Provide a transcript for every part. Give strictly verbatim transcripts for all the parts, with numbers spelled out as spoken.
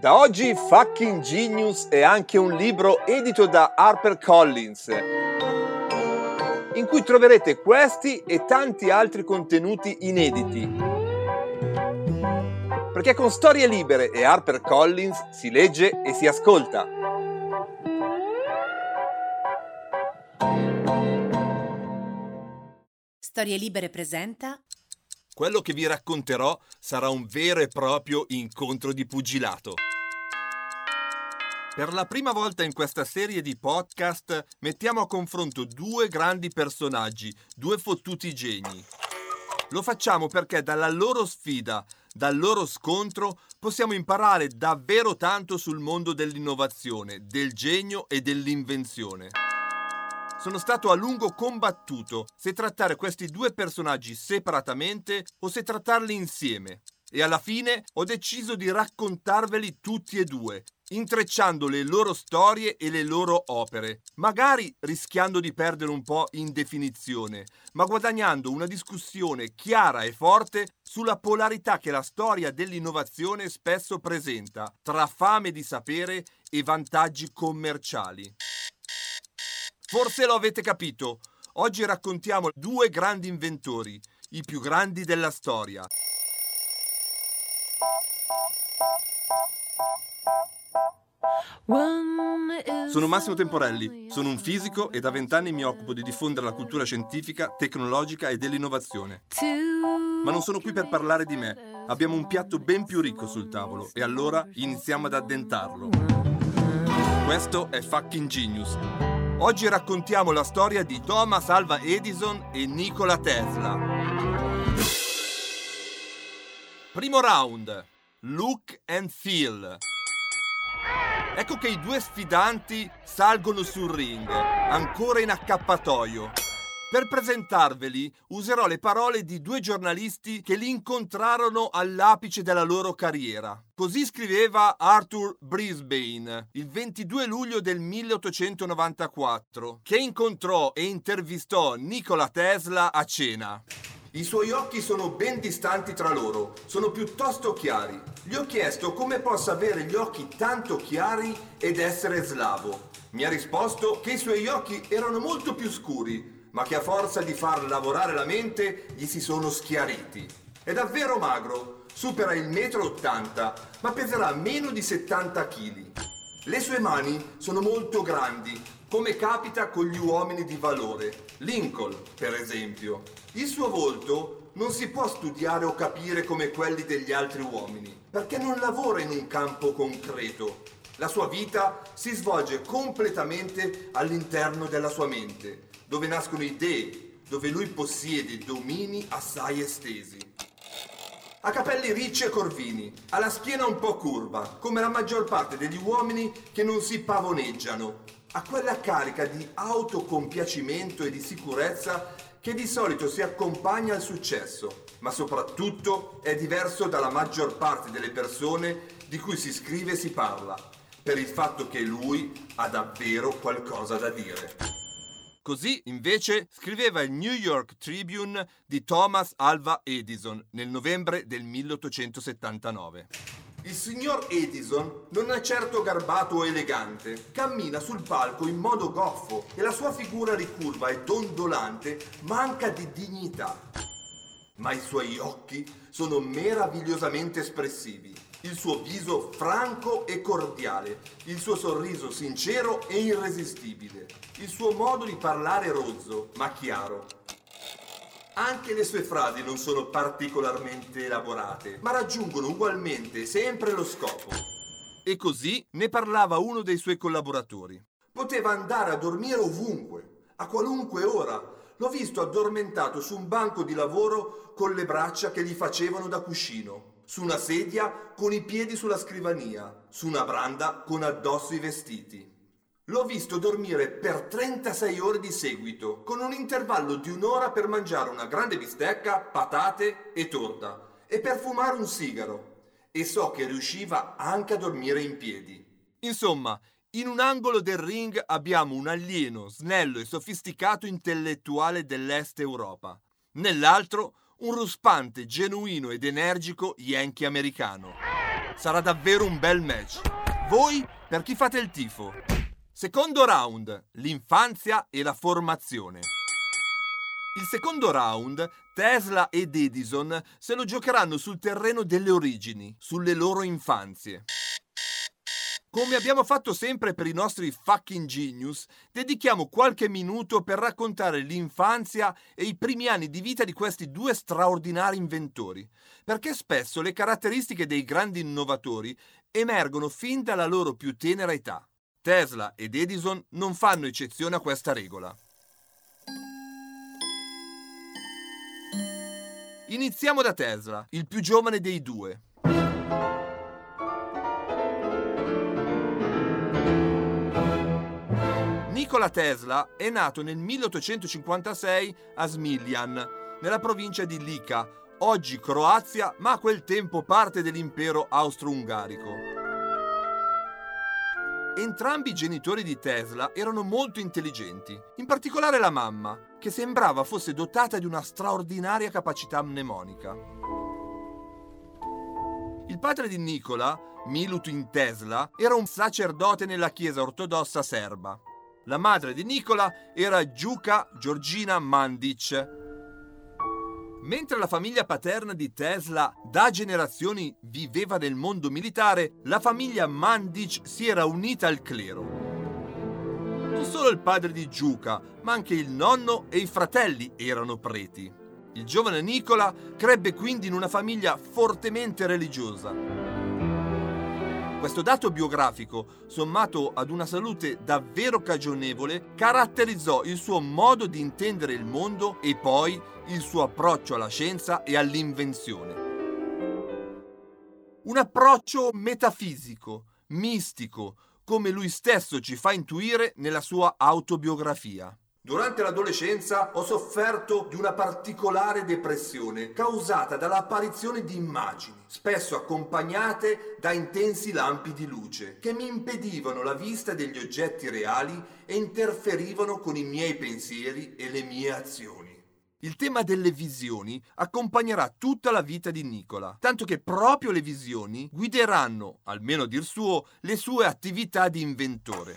Da oggi Fucking Genius è anche un libro edito da HarperCollins, in cui troverete questi e tanti altri contenuti inediti. Perché con Storie Libere e HarperCollins si legge e si ascolta. Storie Libere presenta... Quello che vi racconterò sarà un vero e proprio incontro di pugilato. Per la prima volta in questa serie di podcast mettiamo a confronto due grandi personaggi, due fottuti geni. Lo facciamo perché dalla loro sfida, dal loro scontro, possiamo imparare davvero tanto sul mondo dell'innovazione, del genio e dell'invenzione. Sono stato a lungo combattuto se trattare questi due personaggi separatamente o se trattarli insieme. E alla fine ho deciso di raccontarveli tutti e due, intrecciando le loro storie e le loro opere, magari rischiando di perdere un po' in definizione, ma guadagnando una discussione chiara e forte sulla polarità che la storia dell'innovazione spesso presenta, tra fame di sapere e vantaggi commerciali. Forse lo avete capito, oggi raccontiamo due grandi inventori, i più grandi della storia. Sono Massimo Temporelli, sono un fisico e da vent'anni mi occupo di diffondere la cultura scientifica, tecnologica e dell'innovazione. Ma non sono qui per parlare di me, abbiamo un piatto ben più ricco sul tavolo e allora iniziamo ad addentarlo. Questo è Fucking Genius. Oggi raccontiamo la storia di Thomas Alva Edison e Nikola Tesla. Primo round, look and feel. Ecco che i due sfidanti salgono sul ring, ancora in accappatoio. Per presentarveli userò le parole di due giornalisti che li incontrarono all'apice della loro carriera. Così scriveva Arthur Brisbane il ventidue luglio del milleottocentonovantaquattro, che incontrò e intervistò Nikola Tesla a cena. I suoi occhi sono ben distanti tra loro, sono piuttosto chiari. Gli ho chiesto come possa avere gli occhi tanto chiari ed essere slavo. Mi ha risposto che i suoi occhi erano molto più scuri, ma che a forza di far lavorare la mente gli si sono schiariti. È davvero magro, supera il metro ottanta, ma peserà meno di settanta chili. Le sue mani sono molto grandi, come capita con gli uomini di valore, Lincoln per esempio. Il suo volto non si può studiare o capire come quelli degli altri uomini, perché non lavora in un campo concreto. La sua vita si svolge completamente all'interno della sua mente, dove nascono idee, dove lui possiede domini assai estesi. Ha capelli ricci e corvini, ha la schiena un po' curva, come la maggior parte degli uomini che non si pavoneggiano. Ha quella carica di autocompiacimento e di sicurezza che di solito si accompagna al successo, ma soprattutto è diverso dalla maggior parte delle persone di cui si scrive e si parla, per il fatto che lui ha davvero qualcosa da dire. Così, invece, scriveva il New York Tribune di Thomas Alva Edison nel novembre del milleottocentosettantanove. Il signor Edison non è certo garbato o elegante, cammina sul palco in modo goffo e la sua figura ricurva e dondolante manca di dignità. Ma i suoi occhi sono meravigliosamente espressivi, il suo viso franco e cordiale, il suo sorriso sincero e irresistibile. Il suo modo di parlare rozzo, ma chiaro. Anche le sue frasi non sono particolarmente elaborate, ma raggiungono ugualmente sempre lo scopo. E così ne parlava uno dei suoi collaboratori. Poteva andare a dormire ovunque, a qualunque ora. L'ho visto addormentato su un banco di lavoro con le braccia che gli facevano da cuscino, su una sedia con i piedi sulla scrivania, su una branda con addosso i vestiti. L'ho visto dormire per trentasei ore di seguito, con un intervallo di un'ora per mangiare una grande bistecca, patate e torta, e per fumare un sigaro. E so che riusciva anche a dormire in piedi. Insomma, in un angolo del ring abbiamo un alieno, snello e sofisticato intellettuale dell'Est Europa. Nell'altro, un ruspante, genuino ed energico yankee americano. Sarà davvero un bel match. Voi per chi fate il tifo? Secondo round, l'infanzia e la formazione. Il secondo round, Tesla ed Edison se lo giocheranno sul terreno delle origini, sulle loro infanzie. Come abbiamo fatto sempre per i nostri fucking genius, dedichiamo qualche minuto per raccontare l'infanzia e i primi anni di vita di questi due straordinari inventori, perché spesso le caratteristiche dei grandi innovatori emergono fin dalla loro più tenera età. Tesla ed Edison non fanno eccezione a questa regola. Iniziamo da Tesla, il più giovane dei due. Nikola Tesla è nato nel milleottocentocinquantasei a Smiljan, nella provincia di Lika, oggi Croazia, ma a quel tempo parte dell'impero austro-ungarico. Entrambi i genitori di Tesla erano molto intelligenti, in particolare la mamma, che sembrava fosse dotata di una straordinaria capacità mnemonica. Il padre di Nikola, Milutin Tesla, era un sacerdote nella chiesa ortodossa serba. La madre di Nikola era Juca Georgina Mandic. Mentre la famiglia paterna di Tesla da generazioni viveva nel mondo militare, la famiglia Mandic si era unita al clero. Non solo il padre di Juca, ma anche il nonno e i fratelli erano preti. Il giovane Nikola crebbe quindi in una famiglia fortemente religiosa. Questo dato biografico, sommato ad una salute davvero cagionevole, caratterizzò il suo modo di intendere il mondo e poi il suo approccio alla scienza e all'invenzione. Un approccio metafisico, mistico, come lui stesso ci fa intuire nella sua autobiografia. Durante l'adolescenza ho sofferto di una particolare depressione causata dall'apparizione di immagini, spesso accompagnate da intensi lampi di luce, che mi impedivano la vista degli oggetti reali e interferivano con i miei pensieri e le mie azioni. Il tema delle visioni accompagnerà tutta la vita di Nikola, tanto che proprio le visioni guideranno, almeno a dir suo, le sue attività di inventore.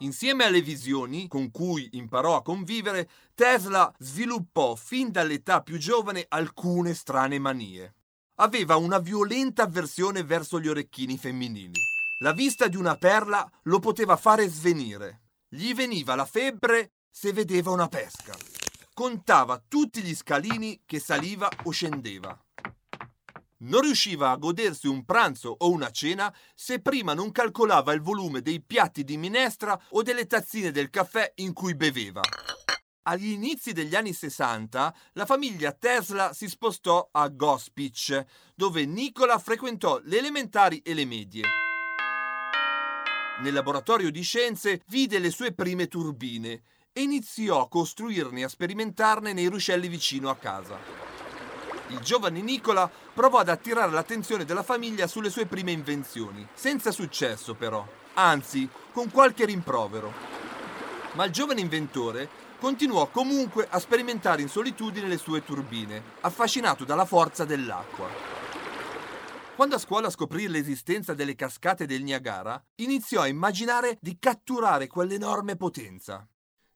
Insieme alle visioni, con cui imparò a convivere, Tesla sviluppò fin dall'età più giovane alcune strane manie. Aveva una violenta avversione verso gli orecchini femminili. La vista di una perla lo poteva fare svenire. Gli veniva la febbre se vedeva una pesca. Contava tutti gli scalini che saliva o scendeva. Non riusciva a godersi un pranzo o una cena se prima non calcolava il volume dei piatti di minestra o delle tazzine del caffè in cui beveva. Agli inizi degli anni sessanta, la famiglia Tesla si spostò a Gospic, dove Nikola frequentò le elementari e le medie. Nel laboratorio di scienze vide le sue prime turbine e iniziò a costruirne e a sperimentarne nei ruscelli vicino a casa. Il giovane Nikola provò ad attirare l'attenzione della famiglia sulle sue prime invenzioni, senza successo però, anzi con qualche rimprovero. Ma il giovane inventore continuò comunque a sperimentare in solitudine le sue turbine, affascinato dalla forza dell'acqua. Quando a scuola scoprì l'esistenza delle cascate del Niagara, iniziò a immaginare di catturare quell'enorme potenza.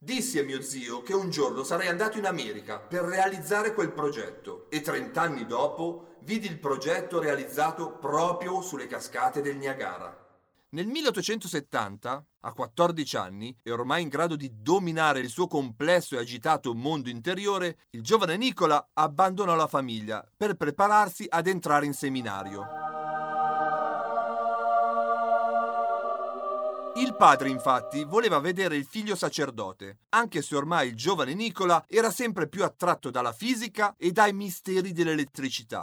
Dissi a mio zio che un giorno sarei andato in America per realizzare quel progetto e trent'anni dopo vidi il progetto realizzato proprio sulle cascate del Niagara. Nel milleottocentosettanta, a quattordici anni e ormai in grado di dominare il suo complesso e agitato mondo interiore, il giovane Nikola abbandonò la famiglia per prepararsi ad entrare in seminario. Il padre, infatti, voleva vedere il figlio sacerdote, anche se ormai il giovane Nikola era sempre più attratto dalla fisica e dai misteri dell'elettricità,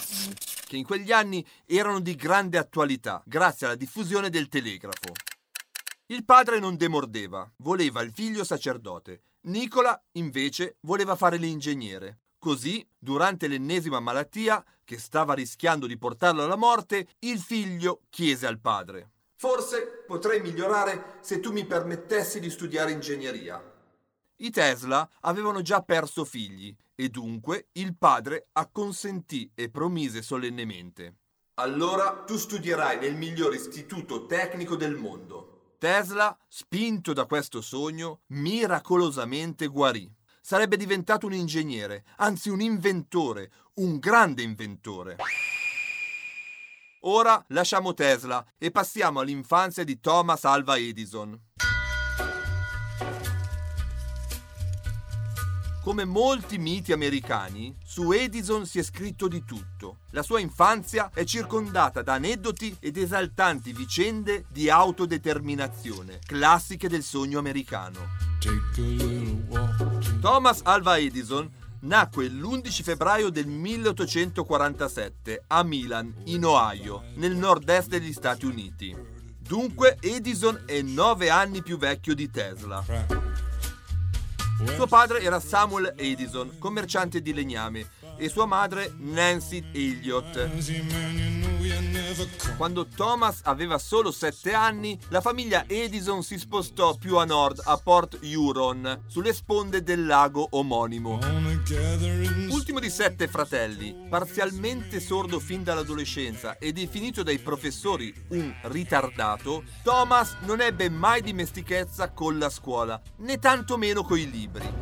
che in quegli anni erano di grande attualità, grazie alla diffusione del telegrafo. Il padre non demordeva, voleva il figlio sacerdote. Nikola, invece, voleva fare l'ingegnere. Così, durante l'ennesima malattia, che stava rischiando di portarlo alla morte, il figlio chiese al padre: forse potrei migliorare se tu mi permettessi di studiare ingegneria. I Tesla avevano già perso figli e dunque il padre acconsentì e promise solennemente: Allora tu studierai nel miglior istituto tecnico del mondo. Tesla, spinto da questo sogno, miracolosamente guarì. Sarebbe diventato un ingegnere, anzi un inventore, un grande inventore. Ora lasciamo Tesla e passiamo all'infanzia di Thomas Alva Edison. Come molti miti americani, su Edison si è scritto di tutto. La sua infanzia è circondata da aneddoti ed esaltanti vicende di autodeterminazione, classiche del sogno americano. Thomas Alva Edison nacque l'undici febbraio del milleottocentoquarantasette a Milan, in Ohio, nel nord-est degli Stati Uniti. Dunque Edison è nove anni più vecchio di Tesla. Suo padre era Samuel Edison, commerciante di legname, e sua madre Nancy Elliott. Quando Thomas aveva solo sette anni, la famiglia Edison si spostò più a nord, a Port Huron, sulle sponde del lago omonimo. Ultimo di sette fratelli, parzialmente sordo fin dall'adolescenza e definito dai professori un ritardato, Thomas non ebbe mai dimestichezza con la scuola, né tantomeno coi libri.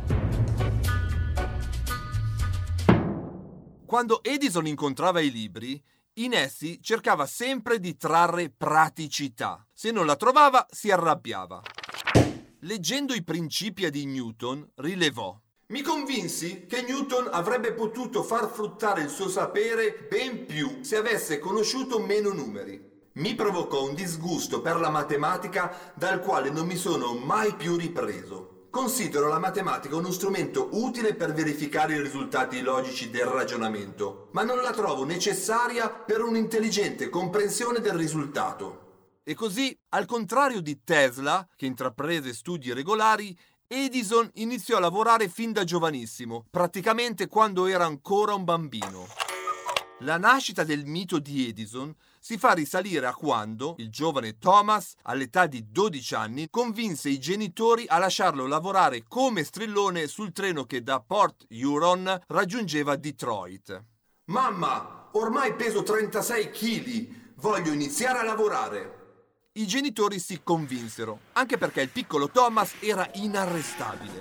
Quando Edison incontrava i libri, in essi cercava sempre di trarre praticità. Se non la trovava, si arrabbiava. Leggendo i Principia di Newton, rilevò: mi convinsi che Newton avrebbe potuto far fruttare il suo sapere ben più se avesse conosciuto meno numeri. Mi provocò un disgusto per la matematica dal quale non mi sono mai più ripreso. Considero la matematica uno strumento utile per verificare i risultati logici del ragionamento, ma non la trovo necessaria per un'intelligente comprensione del risultato. E così, al contrario di Tesla, che intraprese studi regolari, Edison iniziò a lavorare fin da giovanissimo, praticamente quando era ancora un bambino. La nascita del mito di Edison si fa risalire a quando il giovane Thomas, all'età di dodici anni, convinse i genitori a lasciarlo lavorare come strillone sul treno che da Port Huron raggiungeva Detroit. «Mamma, ormai peso trentasei chili, voglio iniziare a lavorare!» I genitori si convinsero, anche perché il piccolo Thomas era inarrestabile.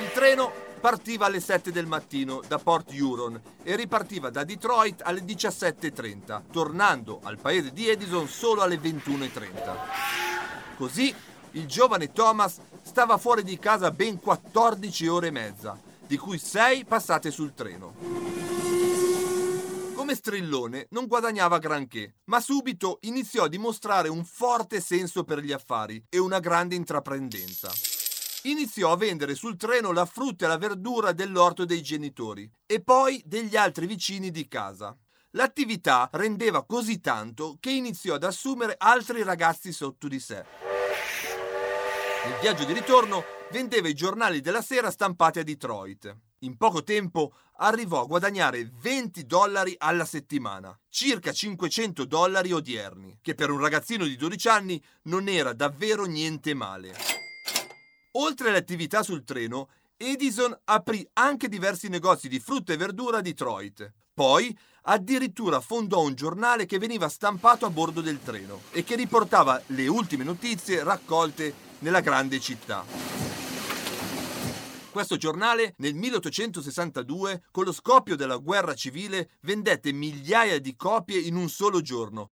Il treno partiva alle sette del mattino da Port Huron e ripartiva da Detroit alle diciassette e trenta, tornando al paese di Edison solo alle ventuno e trenta. Così il giovane Thomas stava fuori di casa ben quattordici ore e mezza, di cui sei passate sul treno. Come strillone non guadagnava granché, ma subito iniziò a dimostrare un forte senso per gli affari e una grande intraprendenza. Iniziò a vendere sul treno la frutta e la verdura dell'orto dei genitori e poi degli altri vicini di casa. L'attività rendeva così tanto che iniziò ad assumere altri ragazzi sotto di sé. Nel viaggio di ritorno vendeva i giornali della sera stampati a Detroit. In poco tempo arrivò a guadagnare venti dollari alla settimana, circa cinquecento dollari odierni, che per un ragazzino di dodici anni non era davvero niente male. Oltre alle attività sul treno, Edison aprì anche diversi negozi di frutta e verdura a Detroit. Poi, addirittura fondò un giornale che veniva stampato a bordo del treno e che riportava le ultime notizie raccolte nella grande città. Questo giornale, nel milleottocentosessantadue, con lo scoppio della guerra civile, vendette migliaia di copie in un solo giorno.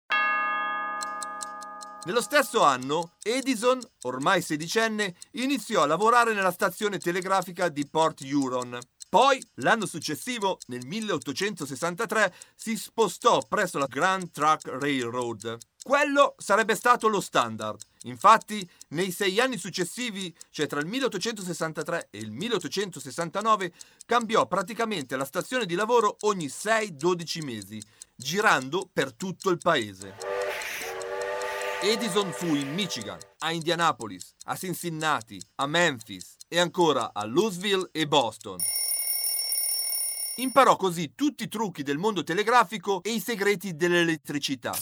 Nello stesso anno, Edison, ormai sedicenne, iniziò a lavorare nella stazione telegrafica di Port Huron. Poi, l'anno successivo, nel milleottocentosessantatré, si spostò presso la Grand Trunk Railroad. Quello sarebbe stato lo standard. Infatti, nei sei anni successivi, cioè tra il milleottocentosessantatré e il milleottocentosessantanove, cambiò praticamente la stazione di lavoro ogni sei dodici mesi, girando per tutto il paese. Edison fu in Michigan, a Indianapolis, a Cincinnati, a Memphis e ancora a Louisville e Boston. Imparò così tutti i trucchi del mondo telegrafico e i segreti dell'elettricità,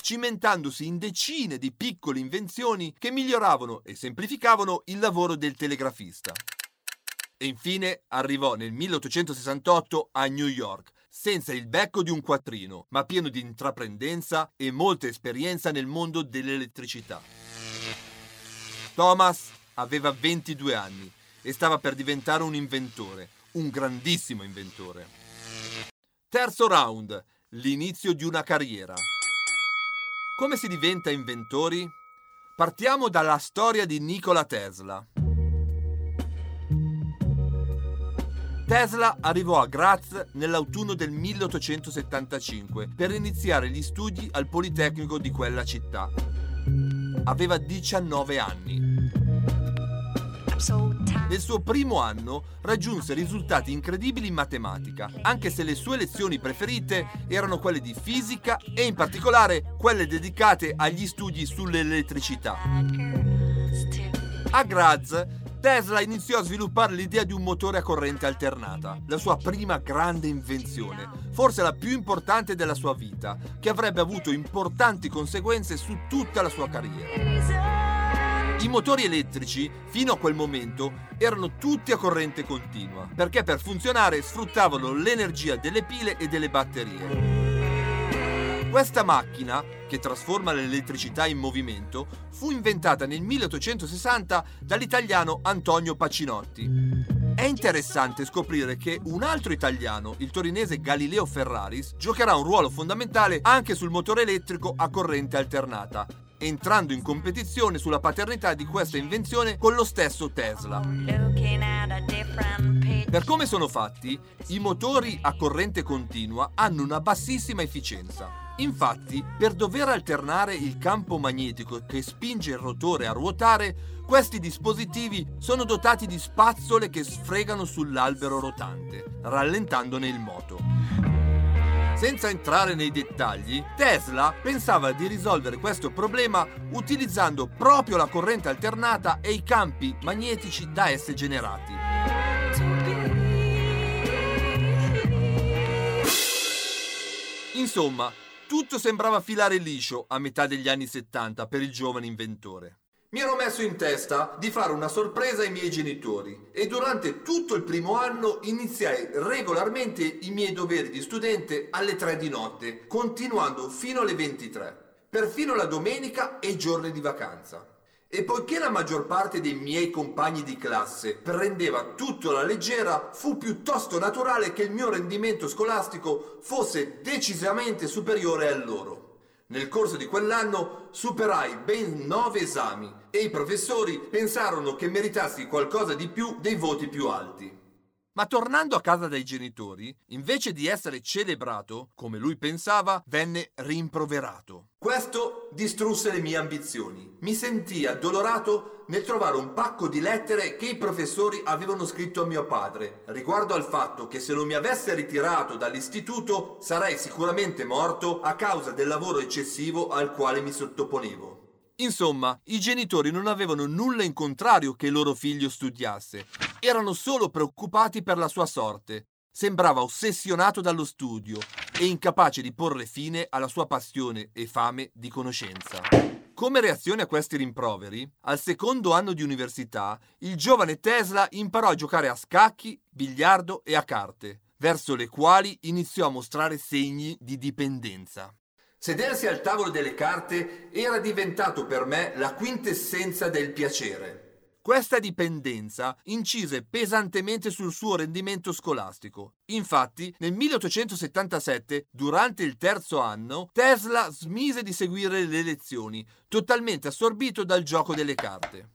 cimentandosi in decine di piccole invenzioni che miglioravano e semplificavano il lavoro del telegrafista. E infine arrivò nel milleottocentosessantotto a New York, senza il becco di un quattrino, ma pieno di intraprendenza e molta esperienza nel mondo dell'elettricità. Thomas aveva ventidue anni e stava per diventare un inventore, un grandissimo inventore. Terzo round, l'inizio di una carriera. Come si diventa inventori? Partiamo dalla storia di Nikola Tesla. Tesla arrivò a Graz nell'autunno del milleottocentosettantacinque per iniziare gli studi al Politecnico di quella città. Aveva diciannove anni. Nel suo primo anno raggiunse risultati incredibili in matematica, anche se le sue lezioni preferite erano quelle di fisica e in particolare quelle dedicate agli studi sull'elettricità. A Graz, Tesla iniziò a sviluppare l'idea di un motore a corrente alternata, la sua prima grande invenzione, forse la più importante della sua vita, che avrebbe avuto importanti conseguenze su tutta la sua carriera. I motori elettrici, fino a quel momento, erano tutti a corrente continua, perché per funzionare sfruttavano l'energia delle pile e delle batterie. Questa macchina, che trasforma l'elettricità in movimento, fu inventata nel milleottocentosessanta dall'italiano Antonio Pacinotti. È interessante scoprire che un altro italiano, il torinese Galileo Ferraris, giocherà un ruolo fondamentale anche sul motore elettrico a corrente alternata, entrando in competizione sulla paternità di questa invenzione con lo stesso Tesla. Per come sono fatti, i motori a corrente continua hanno una bassissima efficienza. Infatti, per dover alternare il campo magnetico che spinge il rotore a ruotare, questi dispositivi sono dotati di spazzole che sfregano sull'albero rotante, rallentandone il moto. Senza entrare nei dettagli, Tesla pensava di risolvere questo problema utilizzando proprio la corrente alternata e i campi magnetici da esse generati. Insomma, tutto sembrava filare liscio a metà degli anni settanta per il giovane inventore. Mi ero messo in testa di fare una sorpresa ai miei genitori e durante tutto il primo anno iniziai regolarmente i miei doveri di studente alle tre di notte, continuando fino alle ventitré, perfino la domenica e giorni di vacanza. E poiché la maggior parte dei miei compagni di classe prendeva tutto alla leggera, fu piuttosto naturale che il mio rendimento scolastico fosse decisamente superiore al loro. Nel corso di quell'anno superai ben nove esami e i professori pensarono che meritassi qualcosa di più dei voti più alti. Ma tornando a casa dai genitori, invece di essere celebrato, come lui pensava, venne rimproverato. Questo distrusse le mie ambizioni. Mi sentii addolorato nel trovare un pacco di lettere che i professori avevano scritto a mio padre, riguardo al fatto che se non mi avesse ritirato dall'istituto sarei sicuramente morto a causa del lavoro eccessivo al quale mi sottoponevo. Insomma, i genitori non avevano nulla in contrario che il loro figlio studiasse. Erano solo preoccupati per la sua sorte. Sembrava ossessionato dallo studio e incapace di porre fine alla sua passione e fame di conoscenza. Come reazione a questi rimproveri, al secondo anno di università, il giovane Tesla imparò a giocare a scacchi, biliardo e a carte, verso le quali iniziò a mostrare segni di dipendenza. Sedersi al tavolo delle carte era diventato per me la quintessenza del piacere. Questa dipendenza incise pesantemente sul suo rendimento scolastico. Infatti, nel milleottocentosettantasette, durante il terzo anno, Tesla smise di seguire le lezioni, totalmente assorbito dal gioco delle carte.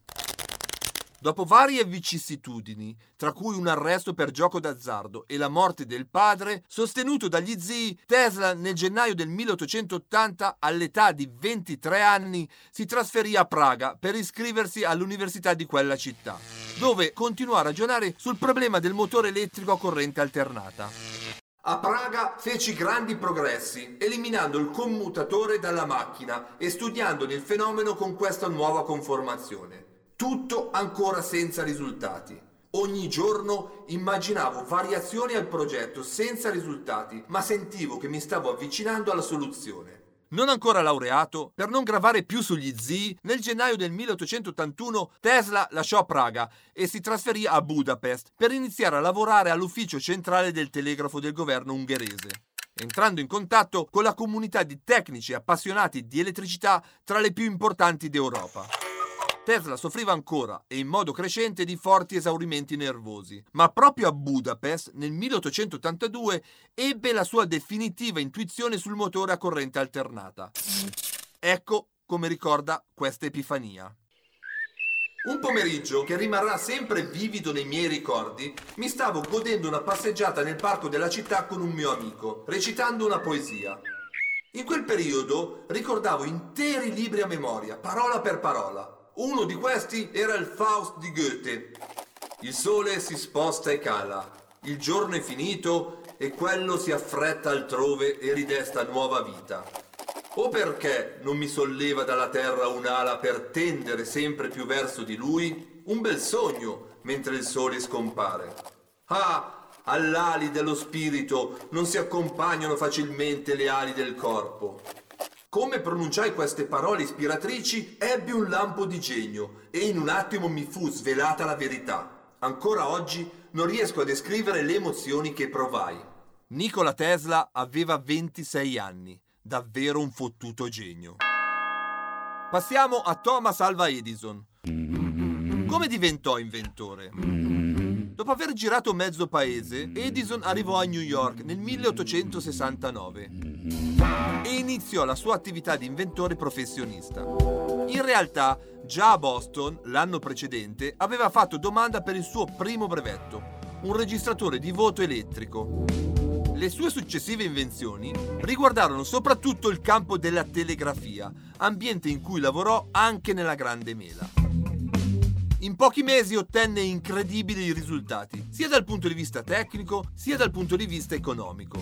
Dopo varie vicissitudini, tra cui un arresto per gioco d'azzardo e la morte del padre, sostenuto dagli zii, Tesla nel gennaio del milleottocentottanta, all'età di ventitré anni, si trasferì a Praga per iscriversi all'università di quella città, dove continuò a ragionare sul problema del motore elettrico a corrente alternata. A Praga feci grandi progressi, eliminando il commutatore dalla macchina e studiandone il fenomeno con questa nuova conformazione. Tutto ancora senza risultati. Ogni giorno immaginavo variazioni al progetto senza risultati, ma sentivo che mi stavo avvicinando alla soluzione. Non ancora laureato, per non gravare più sugli zii, nel gennaio del milleottocentottantuno Tesla lasciò Praga e si trasferì a Budapest per iniziare a lavorare all'ufficio centrale del telegrafo del governo ungherese, entrando in contatto con la comunità di tecnici appassionati di elettricità tra le più importanti d'Europa. Tesla soffriva ancora e in modo crescente di forti esaurimenti nervosi, ma proprio a Budapest nel milleottocentottantadue ebbe la sua definitiva intuizione sul motore a corrente alternata. Ecco come ricorda questa epifania. Un pomeriggio che rimarrà sempre vivido nei miei ricordi, mi stavo godendo una passeggiata nel parco della città con un mio amico, recitando una poesia. In quel periodo ricordavo interi libri a memoria, parola per parola. Uno di questi era il Faust di Goethe. Il sole si sposta e cala, il giorno è finito e quello si affretta altrove e ridesta nuova vita. O perché non mi solleva dalla terra un'ala per tendere sempre più verso di lui un bel sogno mentre il sole scompare? Ah, all'ali dello spirito non si accompagnano facilmente le ali del corpo. Come pronunciai queste parole ispiratrici, ebbi un lampo di genio e in un attimo mi fu svelata la verità. Ancora oggi non riesco a descrivere le emozioni che provai. Nikola Tesla aveva ventisei anni, davvero un fottuto genio. Passiamo a Thomas Alva Edison. Come diventò inventore? Dopo aver girato mezzo paese, Edison arrivò a New York nel milleottocentosessantanove e iniziò la sua attività di inventore professionista. In realtà, già a Boston, l'anno precedente, aveva fatto domanda per il suo primo brevetto, un registratore di voto elettrico. Le sue successive invenzioni riguardarono soprattutto il campo della telegrafia, ambiente in cui lavorò anche nella grande mela. In pochi mesi ottenne incredibili risultati, sia dal punto di vista tecnico, sia dal punto di vista economico.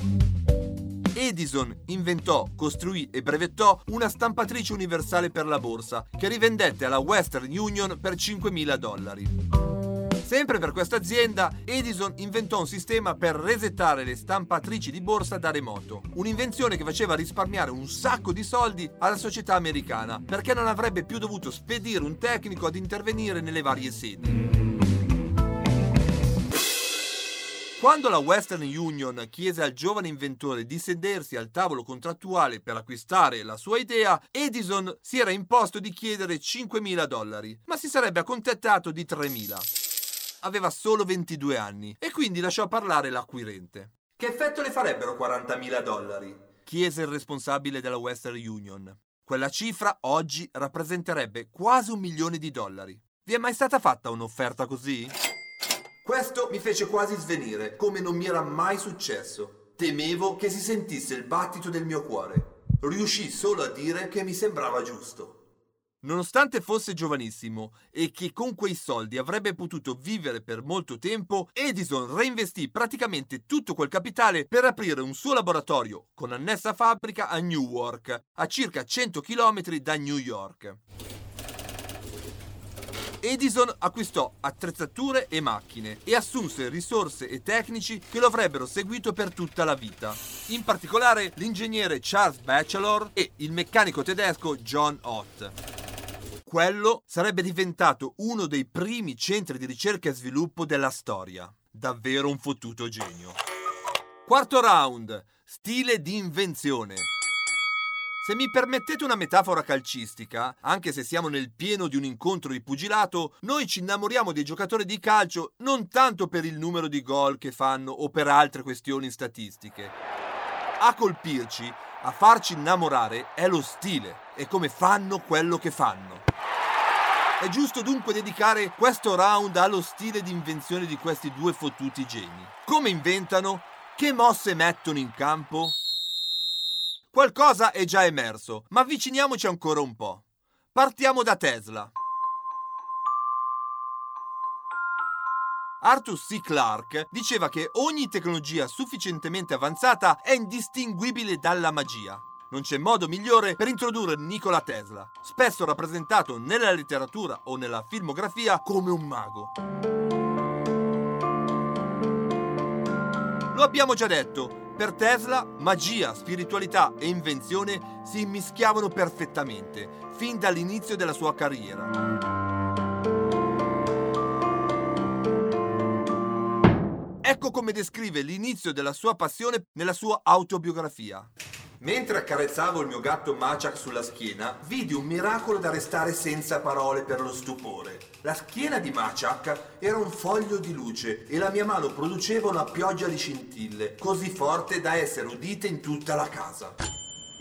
Edison inventò, costruì e brevettò una stampatrice universale per la borsa, che rivendette alla Western Union per cinquemila dollari. Sempre per questa azienda, Edison inventò un sistema per resettare le stampatrici di borsa da remoto, un'invenzione che faceva risparmiare un sacco di soldi alla società americana, perché non avrebbe più dovuto spedire un tecnico ad intervenire nelle varie sedi. Quando la Western Union chiese al giovane inventore di sedersi al tavolo contrattuale per acquistare la sua idea, Edison si era imposto di chiedere cinquemila dollari, ma si sarebbe accontentato di tremila. Aveva solo ventidue anni e quindi lasciò parlare l'acquirente. Che effetto ne farebbero quarantamila dollari? Chiese il responsabile della Western Union. Quella cifra oggi rappresenterebbe quasi un milione di dollari. Vi è mai stata fatta un'offerta così? Questo mi fece quasi svenire, come non mi era mai successo. Temevo che si sentisse il battito del mio cuore. Riuscii solo a dire che mi sembrava giusto. Nonostante fosse giovanissimo e che con quei soldi avrebbe potuto vivere per molto tempo, Edison reinvestì praticamente tutto quel capitale per aprire un suo laboratorio con annessa fabbrica a Newark, a circa cento chilometri da New York. Edison acquistò attrezzature e macchine e assunse risorse e tecnici che lo avrebbero seguito per tutta la vita, in particolare l'ingegnere Charles Batchelor e il meccanico tedesco John Ott. Quello sarebbe diventato uno dei primi centri di ricerca e sviluppo della storia. Davvero un fottuto genio. Quarto round, stile di invenzione. Se mi permettete una metafora calcistica, anche se siamo nel pieno di un incontro di pugilato, noi ci innamoriamo dei giocatori di calcio non tanto per il numero di gol che fanno o per altre questioni statistiche. A colpirci, a farci innamorare è lo stile e come fanno quello che fanno. È giusto dunque dedicare questo round allo stile di invenzione di questi due fottuti geni. Come inventano? Che mosse mettono in campo? Qualcosa è già emerso, ma avviciniamoci ancora un po'. Partiamo da Tesla. Arthur C. Clarke diceva che ogni tecnologia sufficientemente avanzata è indistinguibile dalla magia. Non c'è modo migliore per introdurre Nikola Tesla, spesso rappresentato nella letteratura o nella filmografia come un mago. Lo abbiamo già detto, Per Tesla, magia, spiritualità e invenzione si immischiavano perfettamente, fin dall'inizio della sua carriera. Ecco come descrive l'inizio della sua passione nella sua autobiografia. Mentre accarezzavo il mio gatto Maciak sulla schiena, vidi un miracolo da restare senza parole per lo stupore. La schiena di Maciak era un foglio di luce e la mia mano produceva una pioggia di scintille, così forte da essere udite in tutta la casa.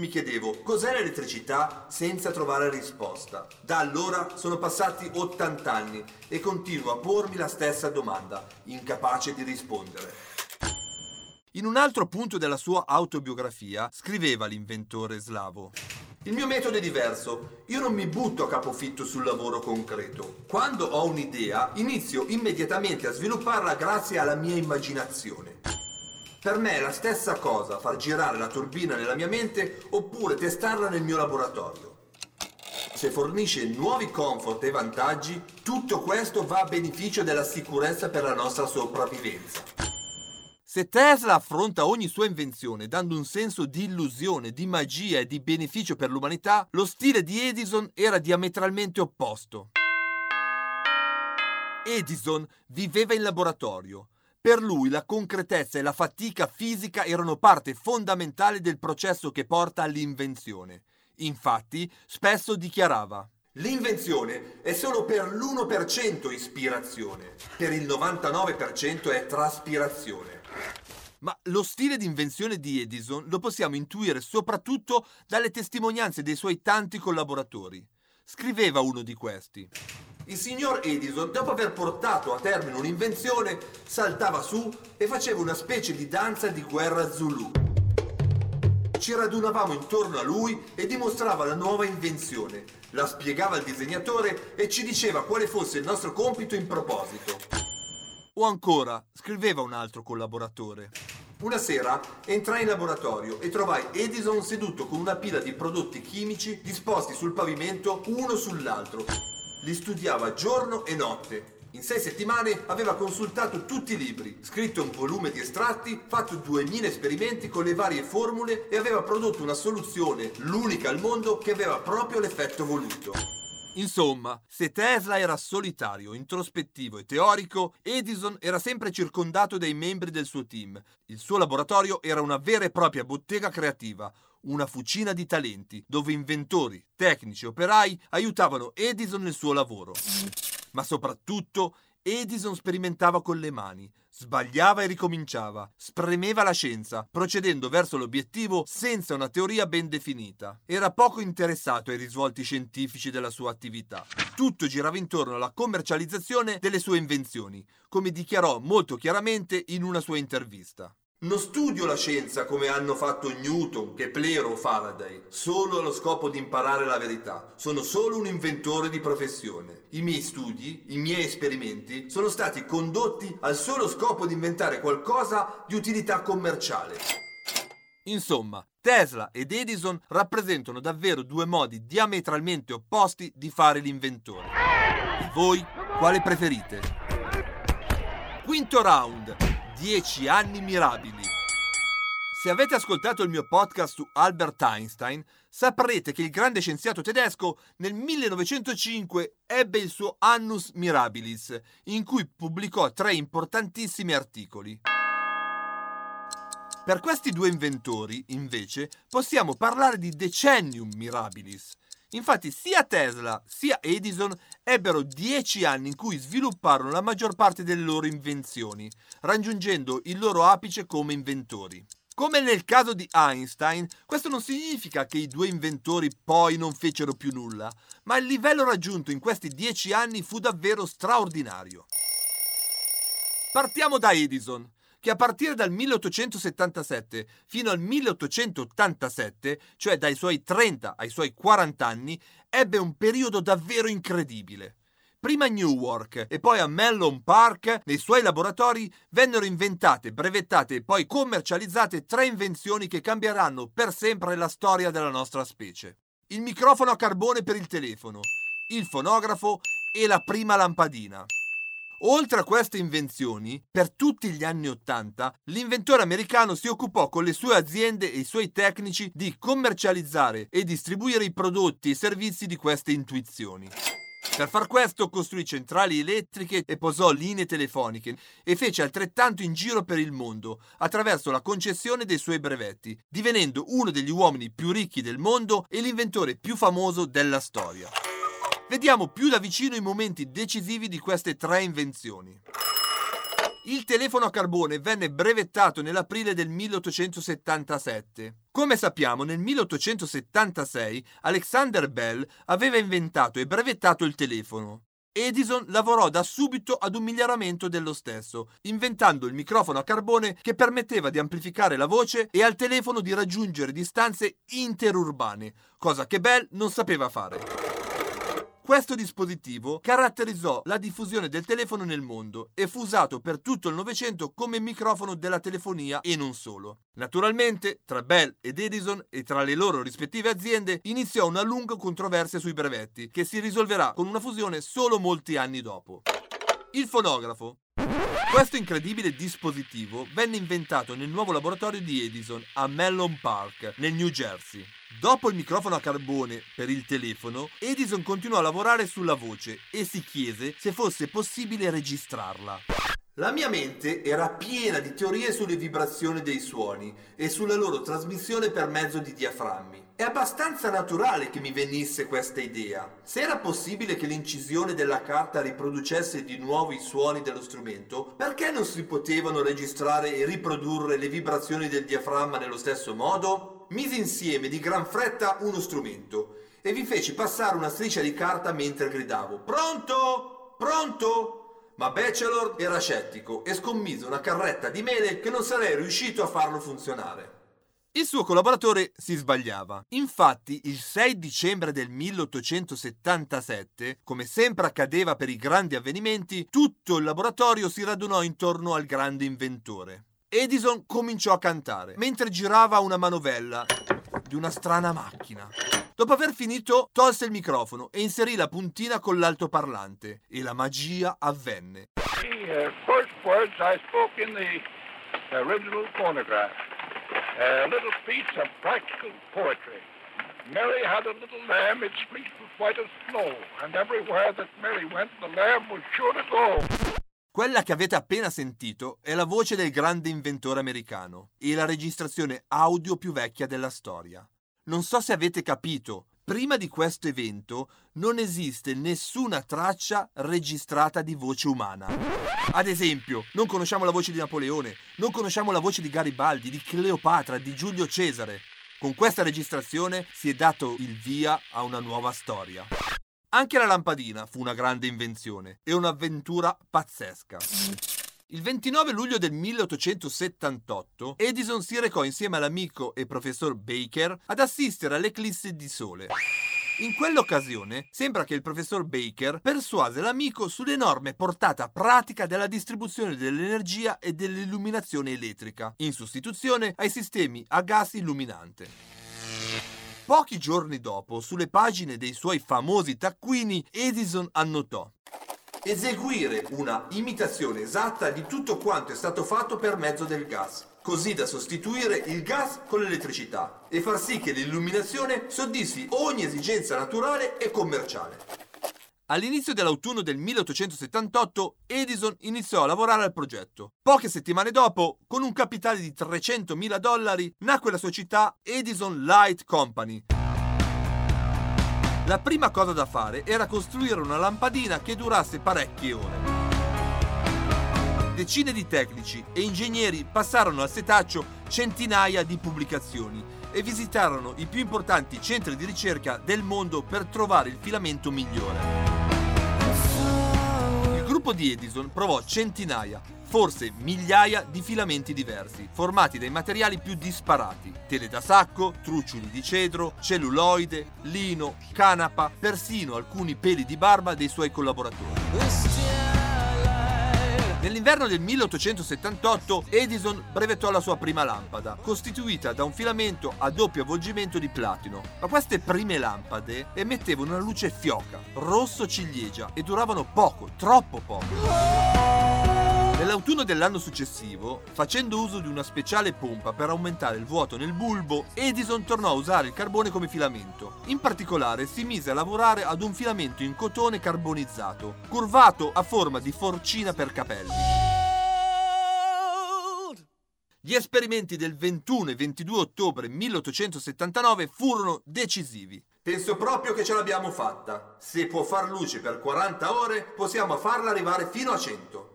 Mi chiedevo cos'è l'elettricità senza trovare risposta. Da allora sono passati ottanta anni e continuo a pormi la stessa domanda, incapace di rispondere. In un altro punto della sua autobiografia scriveva l'inventore slavo: il mio metodo è diverso, io non mi butto a capofitto sul lavoro concreto. Quando ho un'idea, inizio immediatamente a svilupparla grazie alla mia immaginazione. Per me è la stessa cosa far girare la turbina nella mia mente oppure testarla nel mio laboratorio. Se fornisce nuovi comfort e vantaggi, tutto questo va a beneficio della sicurezza per la nostra sopravvivenza. Se Tesla affronta ogni sua invenzione dando un senso di illusione, di magia e di beneficio per l'umanità, lo stile di Edison era diametralmente opposto. Edison viveva in laboratorio. Per lui la concretezza e la fatica fisica erano parte fondamentale del processo che porta all'invenzione. Infatti, spesso dichiarava: l'invenzione è solo per l'uno per cento ispirazione, per il novantanove per cento è traspirazione. Ma lo stile di invenzione di Edison lo possiamo intuire soprattutto dalle testimonianze dei suoi tanti collaboratori. Scriveva uno di questi: il signor Edison, dopo aver portato a termine un'invenzione, saltava su e faceva una specie di danza di guerra Zulu. Ci radunavamo intorno a lui e dimostrava la nuova invenzione, la spiegava al disegnatore e ci diceva quale fosse il nostro compito in proposito. O ancora, scriveva un altro collaboratore: una sera entrai in laboratorio e trovai Edison seduto con una pila di prodotti chimici disposti sul pavimento uno sull'altro. Li studiava giorno e notte. In sei settimane aveva consultato tutti i libri, scritto un volume di estratti, fatto duemila esperimenti con le varie formule e aveva prodotto una soluzione, l'unica al mondo, che aveva proprio l'effetto voluto. Insomma, se Tesla era solitario, introspettivo e teorico, Edison era sempre circondato dai membri del suo team. Il suo laboratorio era una vera e propria bottega creativa, una fucina di talenti, dove inventori, tecnici e operai aiutavano Edison nel suo lavoro. Ma soprattutto Edison sperimentava con le mani, sbagliava e ricominciava, spremeva la scienza, procedendo verso l'obiettivo senza una teoria ben definita. Era poco interessato ai risvolti scientifici della sua attività. Tutto girava intorno alla commercializzazione delle sue invenzioni, come dichiarò molto chiaramente in una sua intervista. Non studio la scienza come hanno fatto Newton, Kepler o Faraday, solo allo scopo di imparare la verità. Sono solo un inventore di professione. I miei studi, i miei esperimenti, sono stati condotti al solo scopo di inventare qualcosa di utilità commerciale. Insomma, Tesla ed Edison rappresentano davvero due modi diametralmente opposti di fare l'inventore. E voi, quale preferite? Quinto round. dieci anni mirabili. Se avete ascoltato il mio podcast su Albert Einstein, saprete che il grande scienziato tedesco nel millenovecentocinque ebbe il suo Annus Mirabilis, in cui pubblicò tre importantissimi articoli. Per questi due inventori, invece, possiamo parlare di Decennium Mirabilis. Infatti sia Tesla sia Edison ebbero dieci anni in cui svilupparono la maggior parte delle loro invenzioni, raggiungendo il loro apice come inventori. Come nel caso di Einstein, questo non significa che i due inventori poi non fecero più nulla, ma il livello raggiunto in questi dieci anni fu davvero straordinario. Partiamo da Edison, che a partire dal milleottocentosettantasette fino al milleottocentottantasette, cioè dai suoi trenta ai suoi quaranta anni, ebbe un periodo davvero incredibile. Prima a Newark e poi a Menlo Park, nei suoi laboratori, vennero inventate, brevettate e poi commercializzate tre invenzioni che cambieranno per sempre la storia della nostra specie. Il microfono a carbone per il telefono, il fonografo e la prima lampadina. Oltre a queste invenzioni, per tutti gli anni Ottanta, l'inventore americano si occupò con le sue aziende e i suoi tecnici di commercializzare e distribuire i prodotti e servizi di queste intuizioni. Per far questo costruì centrali elettriche e posò linee telefoniche e fece altrettanto in giro per il mondo attraverso la concessione dei suoi brevetti, divenendo uno degli uomini più ricchi del mondo e l'inventore più famoso della storia. Vediamo più da vicino i momenti decisivi di queste tre invenzioni. Il telefono a carbone venne brevettato nell'aprile del milleottocentosettantasette. Come sappiamo, nel milleottocentosettantasei Alexander Bell aveva inventato e brevettato il telefono. Edison lavorò da subito ad un miglioramento dello stesso, inventando il microfono a carbone che permetteva di amplificare la voce e al telefono di raggiungere distanze interurbane, cosa che Bell non sapeva fare. Questo dispositivo caratterizzò la diffusione del telefono nel mondo e fu usato per tutto il Novecento come microfono della telefonia e non solo. Naturalmente, tra Bell ed Edison e tra le loro rispettive aziende iniziò una lunga controversia sui brevetti, che si risolverà con una fusione solo molti anni dopo. Il fonografo. Questo incredibile dispositivo venne inventato nel nuovo laboratorio di Edison a Menlo Park, nel New Jersey. Dopo il microfono a carbone per il telefono, Edison continuò a lavorare sulla voce e si chiese se fosse possibile registrarla. La mia mente era piena di teorie sulle vibrazioni dei suoni e sulla loro trasmissione per mezzo di diaframmi. È abbastanza naturale che mi venisse questa idea. Se era possibile che l'incisione della carta riproducesse di nuovo i suoni dello strumento, perché non si potevano registrare e riprodurre le vibrazioni del diaframma nello stesso modo? Misi insieme di gran fretta uno strumento e vi feci passare una striscia di carta mentre gridavo «Pronto? Pronto?» Ma Batchelor era scettico e scommise una carretta di mele che non sarei riuscito a farlo funzionare. Il suo collaboratore si sbagliava. Infatti, il sei dicembre del milleottocentosettantasette, come sempre accadeva per i grandi avvenimenti, tutto il laboratorio si radunò intorno al grande inventore. Edison cominciò a cantare, mentre girava una manovella di una strana macchina. Dopo aver finito, tolse il microfono e inserì la puntina con l'altoparlante. E la magia avvenne. The first words I spoke in the original phonograph. A little piece of practical poetry. Mary had a little lamb, its fleece was white as snow, and everywhere that Mary went, the lamb was sure to go. Quella che avete appena sentito è la voce del grande inventore americano e la registrazione audio più vecchia della storia. Non so se avete capito, prima di questo evento non esiste nessuna traccia registrata di voce umana. Ad esempio, non conosciamo la voce di Napoleone, non conosciamo la voce di Garibaldi, di Cleopatra, di Giulio Cesare. Con questa registrazione si è dato il via a una nuova storia. Anche la lampadina fu una grande invenzione e un'avventura pazzesca. Il ventinove luglio del milleottocentosettantotto Edison si recò insieme all'amico e professor Baker ad assistere all'eclisse di sole. In quell'occasione sembra che il professor Baker persuase l'amico sull'enorme portata pratica della distribuzione dell'energia e dell'illuminazione elettrica, in sostituzione ai sistemi a gas illuminante. Pochi giorni dopo, sulle pagine dei suoi famosi taccuini, Edison annotò: eseguire una imitazione esatta di tutto quanto è stato fatto per mezzo del gas, così da sostituire il gas con l'elettricità e far sì che l'illuminazione soddisfi ogni esigenza naturale e commerciale. All'inizio dell'autunno del milleottocentosettantotto, Edison iniziò a lavorare al progetto. Poche settimane dopo, con un capitale di trecentomila dollari, nacque la società Edison Light Company. La prima cosa da fare era costruire una lampadina che durasse parecchie ore. Decine di tecnici e ingegneri passarono al setaccio centinaia di pubblicazioni e visitarono i più importanti centri di ricerca del mondo per trovare il filamento migliore. Il gruppo di Edison provò centinaia, forse migliaia di filamenti diversi, formati dai materiali più disparati: tele da sacco, trucioli di cedro, celluloide, lino, canapa, persino alcuni peli di barba dei suoi collaboratori. Nell'inverno del milleottocentosettantotto Edison brevettò la sua prima lampada, costituita da un filamento a doppio avvolgimento di platino. Ma queste prime lampade emettevano una luce fioca, rosso ciliegia, e duravano poco, troppo poco. Nell'autunno dell'anno successivo, facendo uso di una speciale pompa per aumentare il vuoto nel bulbo, Edison tornò a usare il carbone come filamento. In particolare si mise a lavorare ad un filamento in cotone carbonizzato, curvato a forma di forcina per capelli. Gli esperimenti del ventuno e ventidue ottobre milleottocentosettantanove furono decisivi. Penso proprio che ce l'abbiamo fatta. Se può far luce per quaranta ore, possiamo farla arrivare fino a cento.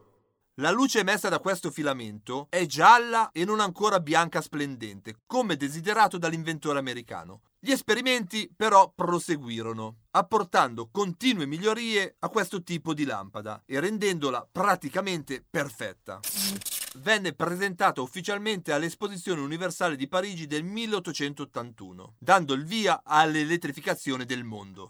La luce emessa da questo filamento è gialla e non ancora bianca splendente, come desiderato dall'inventore americano. Gli esperimenti però proseguirono, apportando continue migliorie a questo tipo di lampada e rendendola praticamente perfetta. Venne presentata ufficialmente all'Esposizione Universale di Parigi del milleottocentottantuno, dando il via all'elettrificazione del mondo.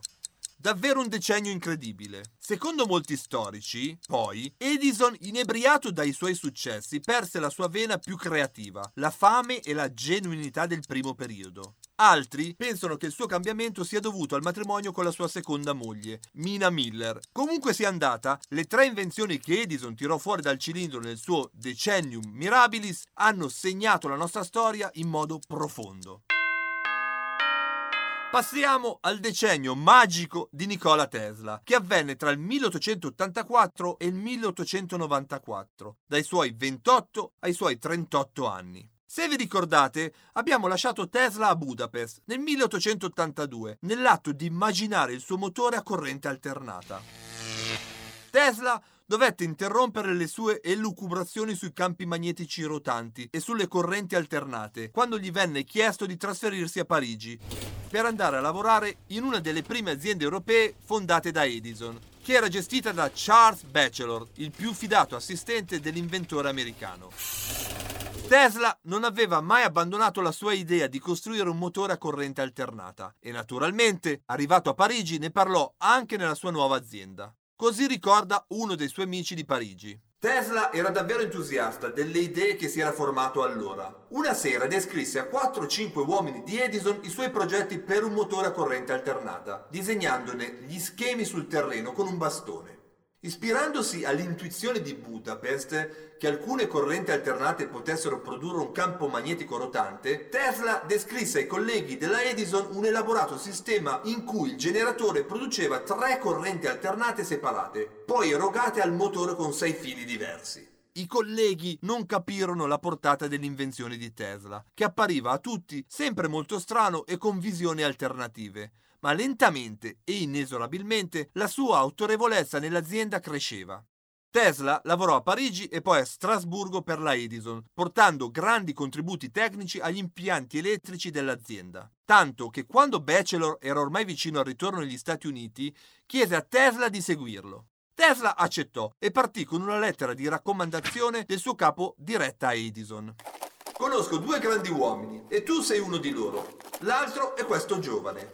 Davvero un decennio incredibile. Secondo molti storici, poi, Edison, inebriato dai suoi successi, perse la sua vena più creativa, la fame e la genuinità del primo periodo. Altri pensano che il suo cambiamento sia dovuto al matrimonio con la sua seconda moglie, Mina Miller. Comunque sia andata, le tre invenzioni che Edison tirò fuori dal cilindro nel suo Decennium Mirabilis hanno segnato la nostra storia in modo profondo. Passiamo al decennio magico di Nikola Tesla, che avvenne tra il milleottocentottantaquattro e il milleottocentonovantaquattro, dai suoi ventotto ai suoi trentotto anni. Se vi ricordate, abbiamo lasciato Tesla a Budapest nel milleottocentottantadue, nell'atto di immaginare il suo motore a corrente alternata. Tesla dovette interrompere le sue elucubrazioni sui campi magnetici rotanti e sulle correnti alternate, quando gli venne chiesto di trasferirsi a Parigi, per andare a lavorare in una delle prime aziende europee fondate da Edison, che era gestita da Charles Batchelor, il più fidato assistente dell'inventore americano. Tesla non aveva mai abbandonato la sua idea di costruire un motore a corrente alternata e naturalmente, arrivato a Parigi, ne parlò anche nella sua nuova azienda. Così ricorda uno dei suoi amici di Parigi. Tesla era davvero entusiasta delle idee che si era formato allora. Una sera descrisse a quattro o cinque uomini di Edison i suoi progetti per un motore a corrente alternata, disegnandone gli schemi sul terreno con un bastone. Ispirandosi all'intuizione di Budapest che alcune correnti alternate potessero produrre un campo magnetico rotante, Tesla descrisse ai colleghi della Edison un elaborato sistema in cui il generatore produceva tre correnti alternate separate, poi erogate al motore con sei fili diversi. I colleghi non capirono la portata dell'invenzione di Tesla, che appariva a tutti sempre molto strano e con visioni alternative, ma lentamente e inesorabilmente la sua autorevolezza nell'azienda cresceva. Tesla lavorò a Parigi e poi a Strasburgo per la Edison, portando grandi contributi tecnici agli impianti elettrici dell'azienda. Tanto che quando Batchelor era ormai vicino al ritorno negli Stati Uniti, chiese a Tesla di seguirlo. Tesla accettò e partì con una lettera di raccomandazione del suo capo diretta a Edison. Conosco due grandi uomini e tu sei uno di loro. L'altro è questo giovane.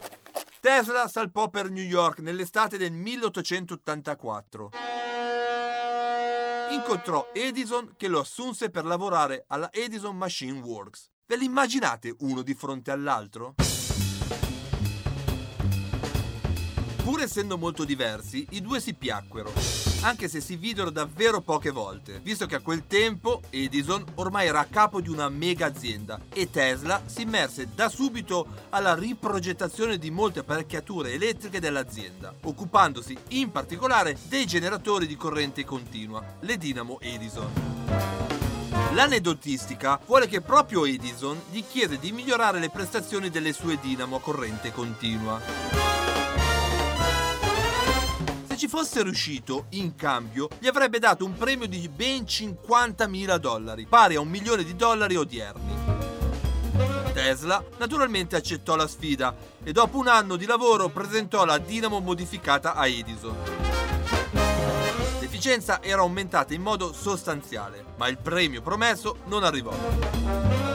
Tesla salpò per New York nell'estate del milleottocentottantaquattro. Incontrò Edison che lo assunse per lavorare alla Edison Machine Works. Ve li immaginate uno di fronte all'altro? Pur essendo molto diversi, i due si piacquero, anche se si videro davvero poche volte, visto che a quel tempo Edison ormai era a capo di una mega azienda e Tesla si immerse da subito alla riprogettazione di molte apparecchiature elettriche dell'azienda, occupandosi in particolare dei generatori di corrente continua, le dinamo Edison. L'aneddotistica vuole che proprio Edison gli chiese di migliorare le prestazioni delle sue dinamo a corrente continua. Se ci fosse riuscito, in cambio, gli avrebbe dato un premio di ben cinquantamila dollari, pari a un milione di dollari odierni. Tesla naturalmente accettò la sfida e dopo un anno di lavoro presentò la dinamo modificata a Edison. L'efficienza era aumentata in modo sostanziale, ma il premio promesso non arrivò.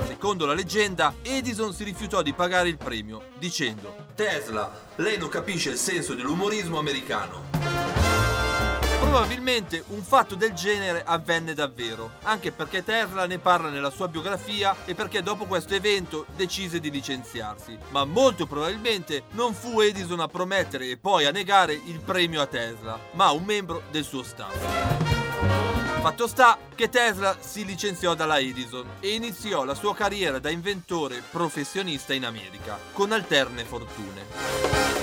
Secondo la leggenda, Edison si rifiutò di pagare il premio, dicendo: Tesla, lei non capisce il senso dell'umorismo americano. Probabilmente un fatto del genere avvenne davvero, anche perché Tesla ne parla nella sua biografia e perché dopo questo evento decise di licenziarsi, ma molto probabilmente non fu Edison a promettere e poi a negare il premio a Tesla, ma un membro del suo staff. Fatto sta che Tesla si licenziò dalla Edison e iniziò la sua carriera da inventore professionista in America, con alterne fortune.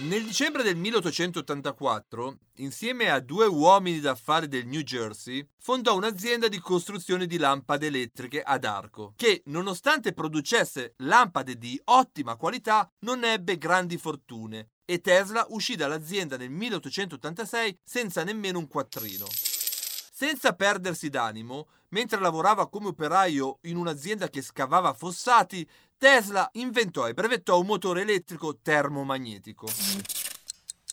Nel dicembre del milleottocentottantaquattro, insieme a due uomini d'affari del New Jersey, fondò un'azienda di costruzione di lampade elettriche ad arco, che, nonostante producesse lampade di ottima qualità, non ebbe grandi fortune, e Tesla uscì dall'azienda nel milleottocentottantasei senza nemmeno un quattrino. Senza perdersi d'animo, mentre lavorava come operaio in un'azienda che scavava fossati, Tesla inventò e brevettò un motore elettrico termomagnetico.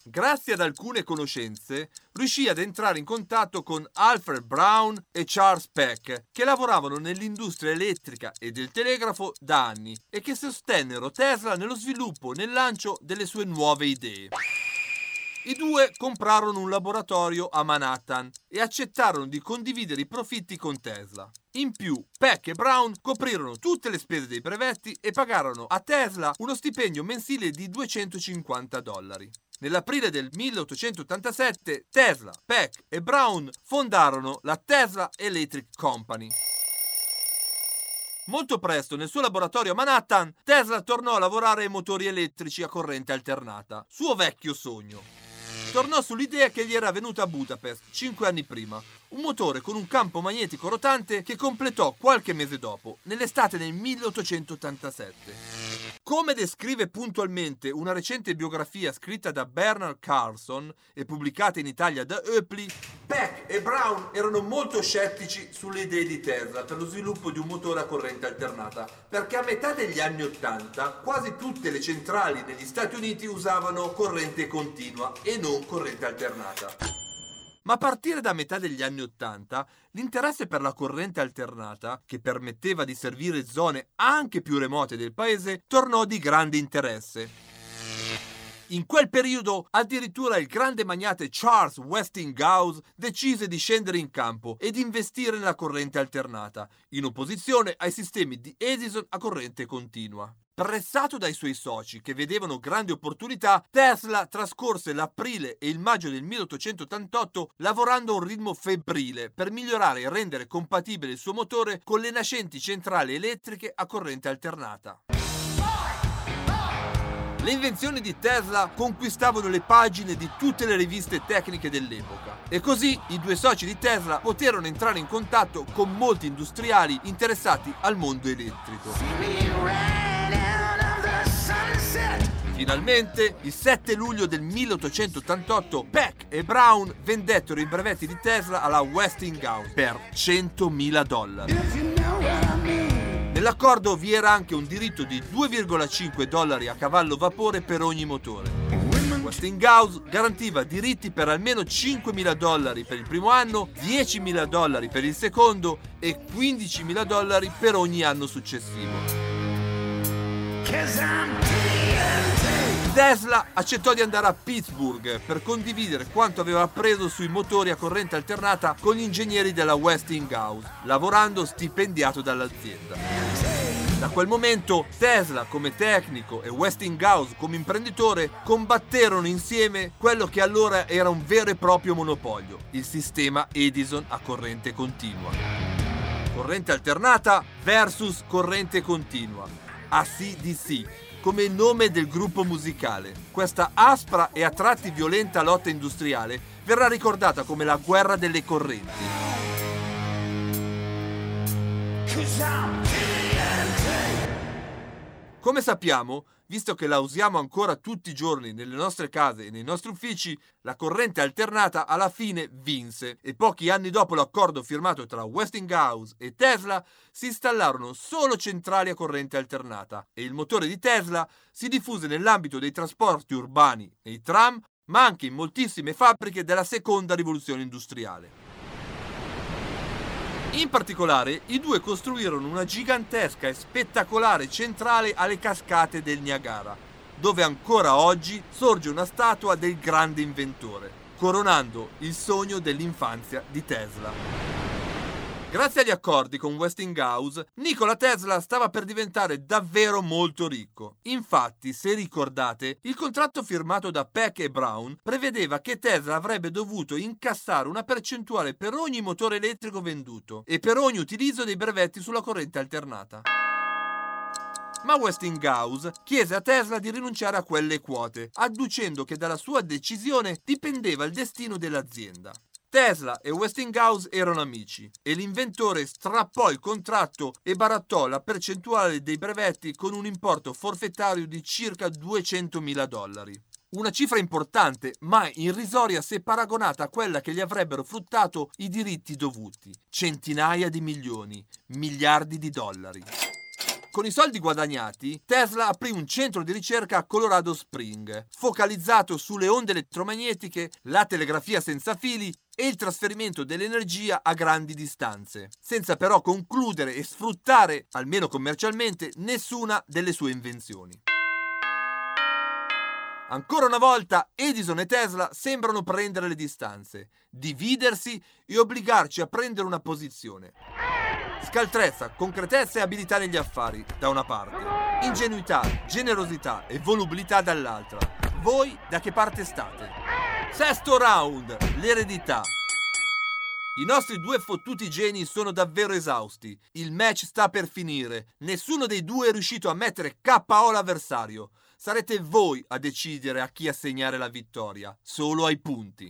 Grazie ad alcune conoscenze, riuscì ad entrare in contatto con Alfred Brown e Charles Peck, che lavoravano nell'industria elettrica e del telegrafo da anni e che sostennero Tesla nello sviluppo e nel lancio delle sue nuove idee. I due comprarono un laboratorio a Manhattan e accettarono di condividere i profitti con Tesla. In più, Peck e Brown coprirono tutte le spese dei brevetti e pagarono a Tesla uno stipendio mensile di duecentocinquanta dollari. Nell'aprile del milleottocentottantasette, Tesla, Peck e Brown fondarono la Tesla Electric Company. Molto presto, nel suo laboratorio a Manhattan, Tesla tornò a lavorare ai motori elettrici a corrente alternata, suo vecchio sogno. Tornò sull'idea che gli era venuta a Budapest, cinque anni prima, un motore con un campo magnetico rotante che completò qualche mese dopo, nell'estate del milleottocentottantasette. Come descrive puntualmente una recente biografia scritta da Bernard Carlson e pubblicata in Italia da Oepli, Peck e Brown erano molto scettici sulle idee di Tesla per lo sviluppo di un motore a corrente alternata, perché a metà degli anni Ottanta quasi tutte le centrali negli Stati Uniti usavano corrente continua e non corrente alternata. Ma a partire da metà degli anni Ottanta, l'interesse per la corrente alternata, che permetteva di servire zone anche più remote del paese, tornò di grande interesse. In quel periodo, addirittura il grande magnate Charles Westinghouse decise di scendere in campo ed investire nella corrente alternata, in opposizione ai sistemi di Edison a corrente continua. Pressato dai suoi soci, che vedevano grandi opportunità, Tesla trascorse l'aprile e il maggio del milleottocentottantotto lavorando a un ritmo febbrile per migliorare e rendere compatibile il suo motore con le nascenti centrali elettriche a corrente alternata. Le invenzioni di Tesla conquistavano le pagine di tutte le riviste tecniche dell'epoca e così i due soci di Tesla poterono entrare in contatto con molti industriali interessati al mondo elettrico. Finalmente, il sette luglio del milleottocentottantotto, Peck e Brown vendettero i brevetti di Tesla alla Westinghouse per centomila dollari. Nell'accordo vi era anche un diritto di due virgola cinque dollari a cavallo vapore per ogni motore. Westinghouse garantiva diritti per almeno cinquemila dollari per il primo anno, diecimila dollari per il secondo e quindicimila dollari per ogni anno successivo. Tesla accettò di andare a Pittsburgh per condividere quanto aveva appreso sui motori a corrente alternata con gli ingegneri della Westinghouse, lavorando stipendiato dall'azienda. Da quel momento Tesla come tecnico e Westinghouse come imprenditore combatterono insieme quello che allora era un vero e proprio monopolio, il sistema Edison a corrente continua. Corrente alternata versus corrente continua. A C D C, come il nome del gruppo musicale. Questa aspra e a tratti violenta lotta industriale verrà ricordata come la guerra delle correnti. Come sappiamo, visto che la usiamo ancora tutti i giorni nelle nostre case e nei nostri uffici, la corrente alternata alla fine vinse e pochi anni dopo l'accordo firmato tra Westinghouse e Tesla si installarono solo centrali a corrente alternata e il motore di Tesla si diffuse nell'ambito dei trasporti urbani, nei tram, ma anche in moltissime fabbriche della seconda rivoluzione industriale. In particolare, i due costruirono una gigantesca e spettacolare centrale alle cascate del Niagara, dove ancora oggi sorge una statua del grande inventore, coronando il sogno dell'infanzia di Tesla. Grazie agli accordi con Westinghouse, Nikola Tesla stava per diventare davvero molto ricco. Infatti, se ricordate, il contratto firmato da Peck e Brown prevedeva che Tesla avrebbe dovuto incassare una percentuale per ogni motore elettrico venduto e per ogni utilizzo dei brevetti sulla corrente alternata. Ma Westinghouse chiese a Tesla di rinunciare a quelle quote, adducendo che dalla sua decisione dipendeva il destino dell'azienda. Tesla e Westinghouse erano amici e l'inventore strappò il contratto e barattò la percentuale dei brevetti con un importo forfettario di circa duecentomila dollari. Una cifra importante, ma irrisoria se paragonata a quella che gli avrebbero fruttato i diritti dovuti: centinaia di milioni, miliardi di dollari. Con i soldi guadagnati, Tesla aprì un centro di ricerca a Colorado Springs, focalizzato sulle onde elettromagnetiche, la telegrafia senza fili e il trasferimento dell'energia a grandi distanze, senza però concludere e sfruttare, almeno commercialmente, nessuna delle sue invenzioni. Ancora una volta Edison e Tesla sembrano prendere le distanze, dividersi e obbligarci a prendere una posizione. Scaltrezza, concretezza e abilità negli affari, da una parte, ingenuità, generosità e volubilità dall'altra. Voi da che parte state? Sesto round, l'eredità. I nostri due fottuti geni sono davvero esausti. Il match sta per finire. Nessuno dei due è riuscito a mettere K O l'avversario. Sarete voi a decidere a chi assegnare la vittoria, solo ai punti.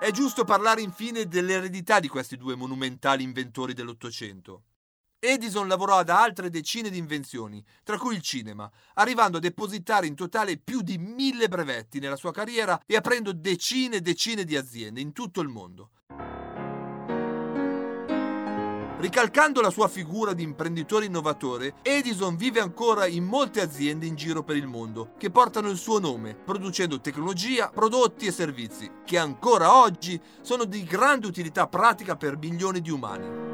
È giusto parlare infine dell'eredità di questi due monumentali inventori dell'Ottocento. Edison lavorò ad altre decine di invenzioni, tra cui il cinema, arrivando a depositare in totale più di mille brevetti nella sua carriera e aprendo decine e decine di aziende in tutto il mondo. Ricalcando la sua figura di imprenditore innovatore, Edison vive ancora in molte aziende in giro per il mondo che portano il suo nome, producendo tecnologia, prodotti e servizi che ancora oggi sono di grande utilità pratica per milioni di umani.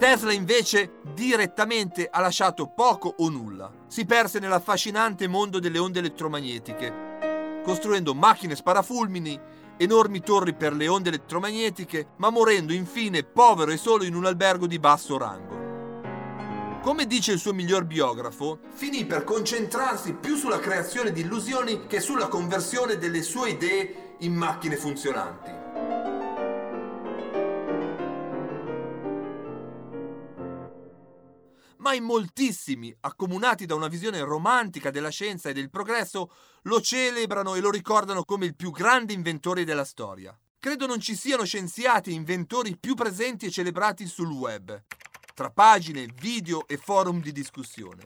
Tesla invece direttamente ha lasciato poco o nulla. Si perse nell'affascinante mondo delle onde elettromagnetiche, costruendo macchine sparafulmini, enormi torri per le onde elettromagnetiche, ma morendo infine povero e solo in un albergo di basso rango. Come dice il suo miglior biografo, finì per concentrarsi più sulla creazione di illusioni che sulla conversione delle sue idee in macchine funzionanti. Ma in moltissimi, accomunati da una visione romantica della scienza e del progresso, lo celebrano e lo ricordano come il più grande inventore della storia. Credo non ci siano scienziati e inventori più presenti e celebrati sul web, tra pagine, video e forum di discussione.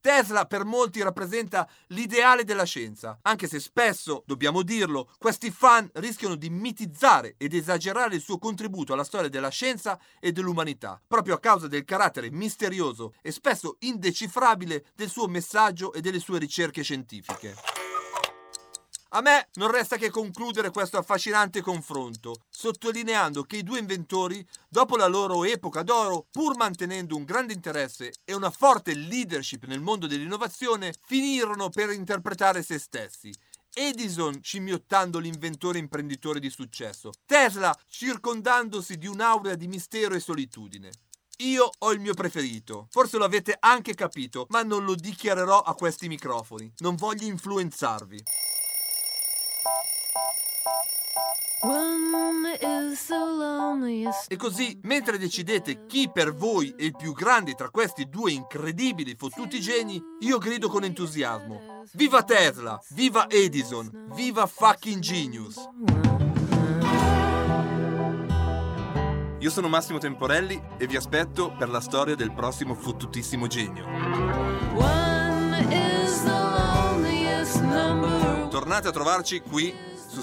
Tesla per molti rappresenta l'ideale della scienza, anche se spesso, dobbiamo dirlo, questi fan rischiano di mitizzare ed esagerare il suo contributo alla storia della scienza e dell'umanità, proprio a causa del carattere misterioso e spesso indecifrabile del suo messaggio e delle sue ricerche scientifiche. A me non resta che concludere questo affascinante confronto, sottolineando che i due inventori, dopo la loro epoca d'oro, pur mantenendo un grande interesse e una forte leadership nel mondo dell'innovazione, finirono per interpretare se stessi. Edison scimmiottando l'inventore imprenditore di successo, Tesla circondandosi di un'aura di mistero e solitudine. Io ho il mio preferito, forse lo avete anche capito, ma non lo dichiarerò a questi microfoni, non voglio influenzarvi. E così, mentre decidete chi per voi è il più grande tra questi due incredibili fottuti geni, io grido con entusiasmo: viva Tesla, viva Edison, viva fucking genius! Io sono Massimo Temporelli e vi aspetto per la storia del prossimo fottutissimo genio. Tornate a trovarci qui su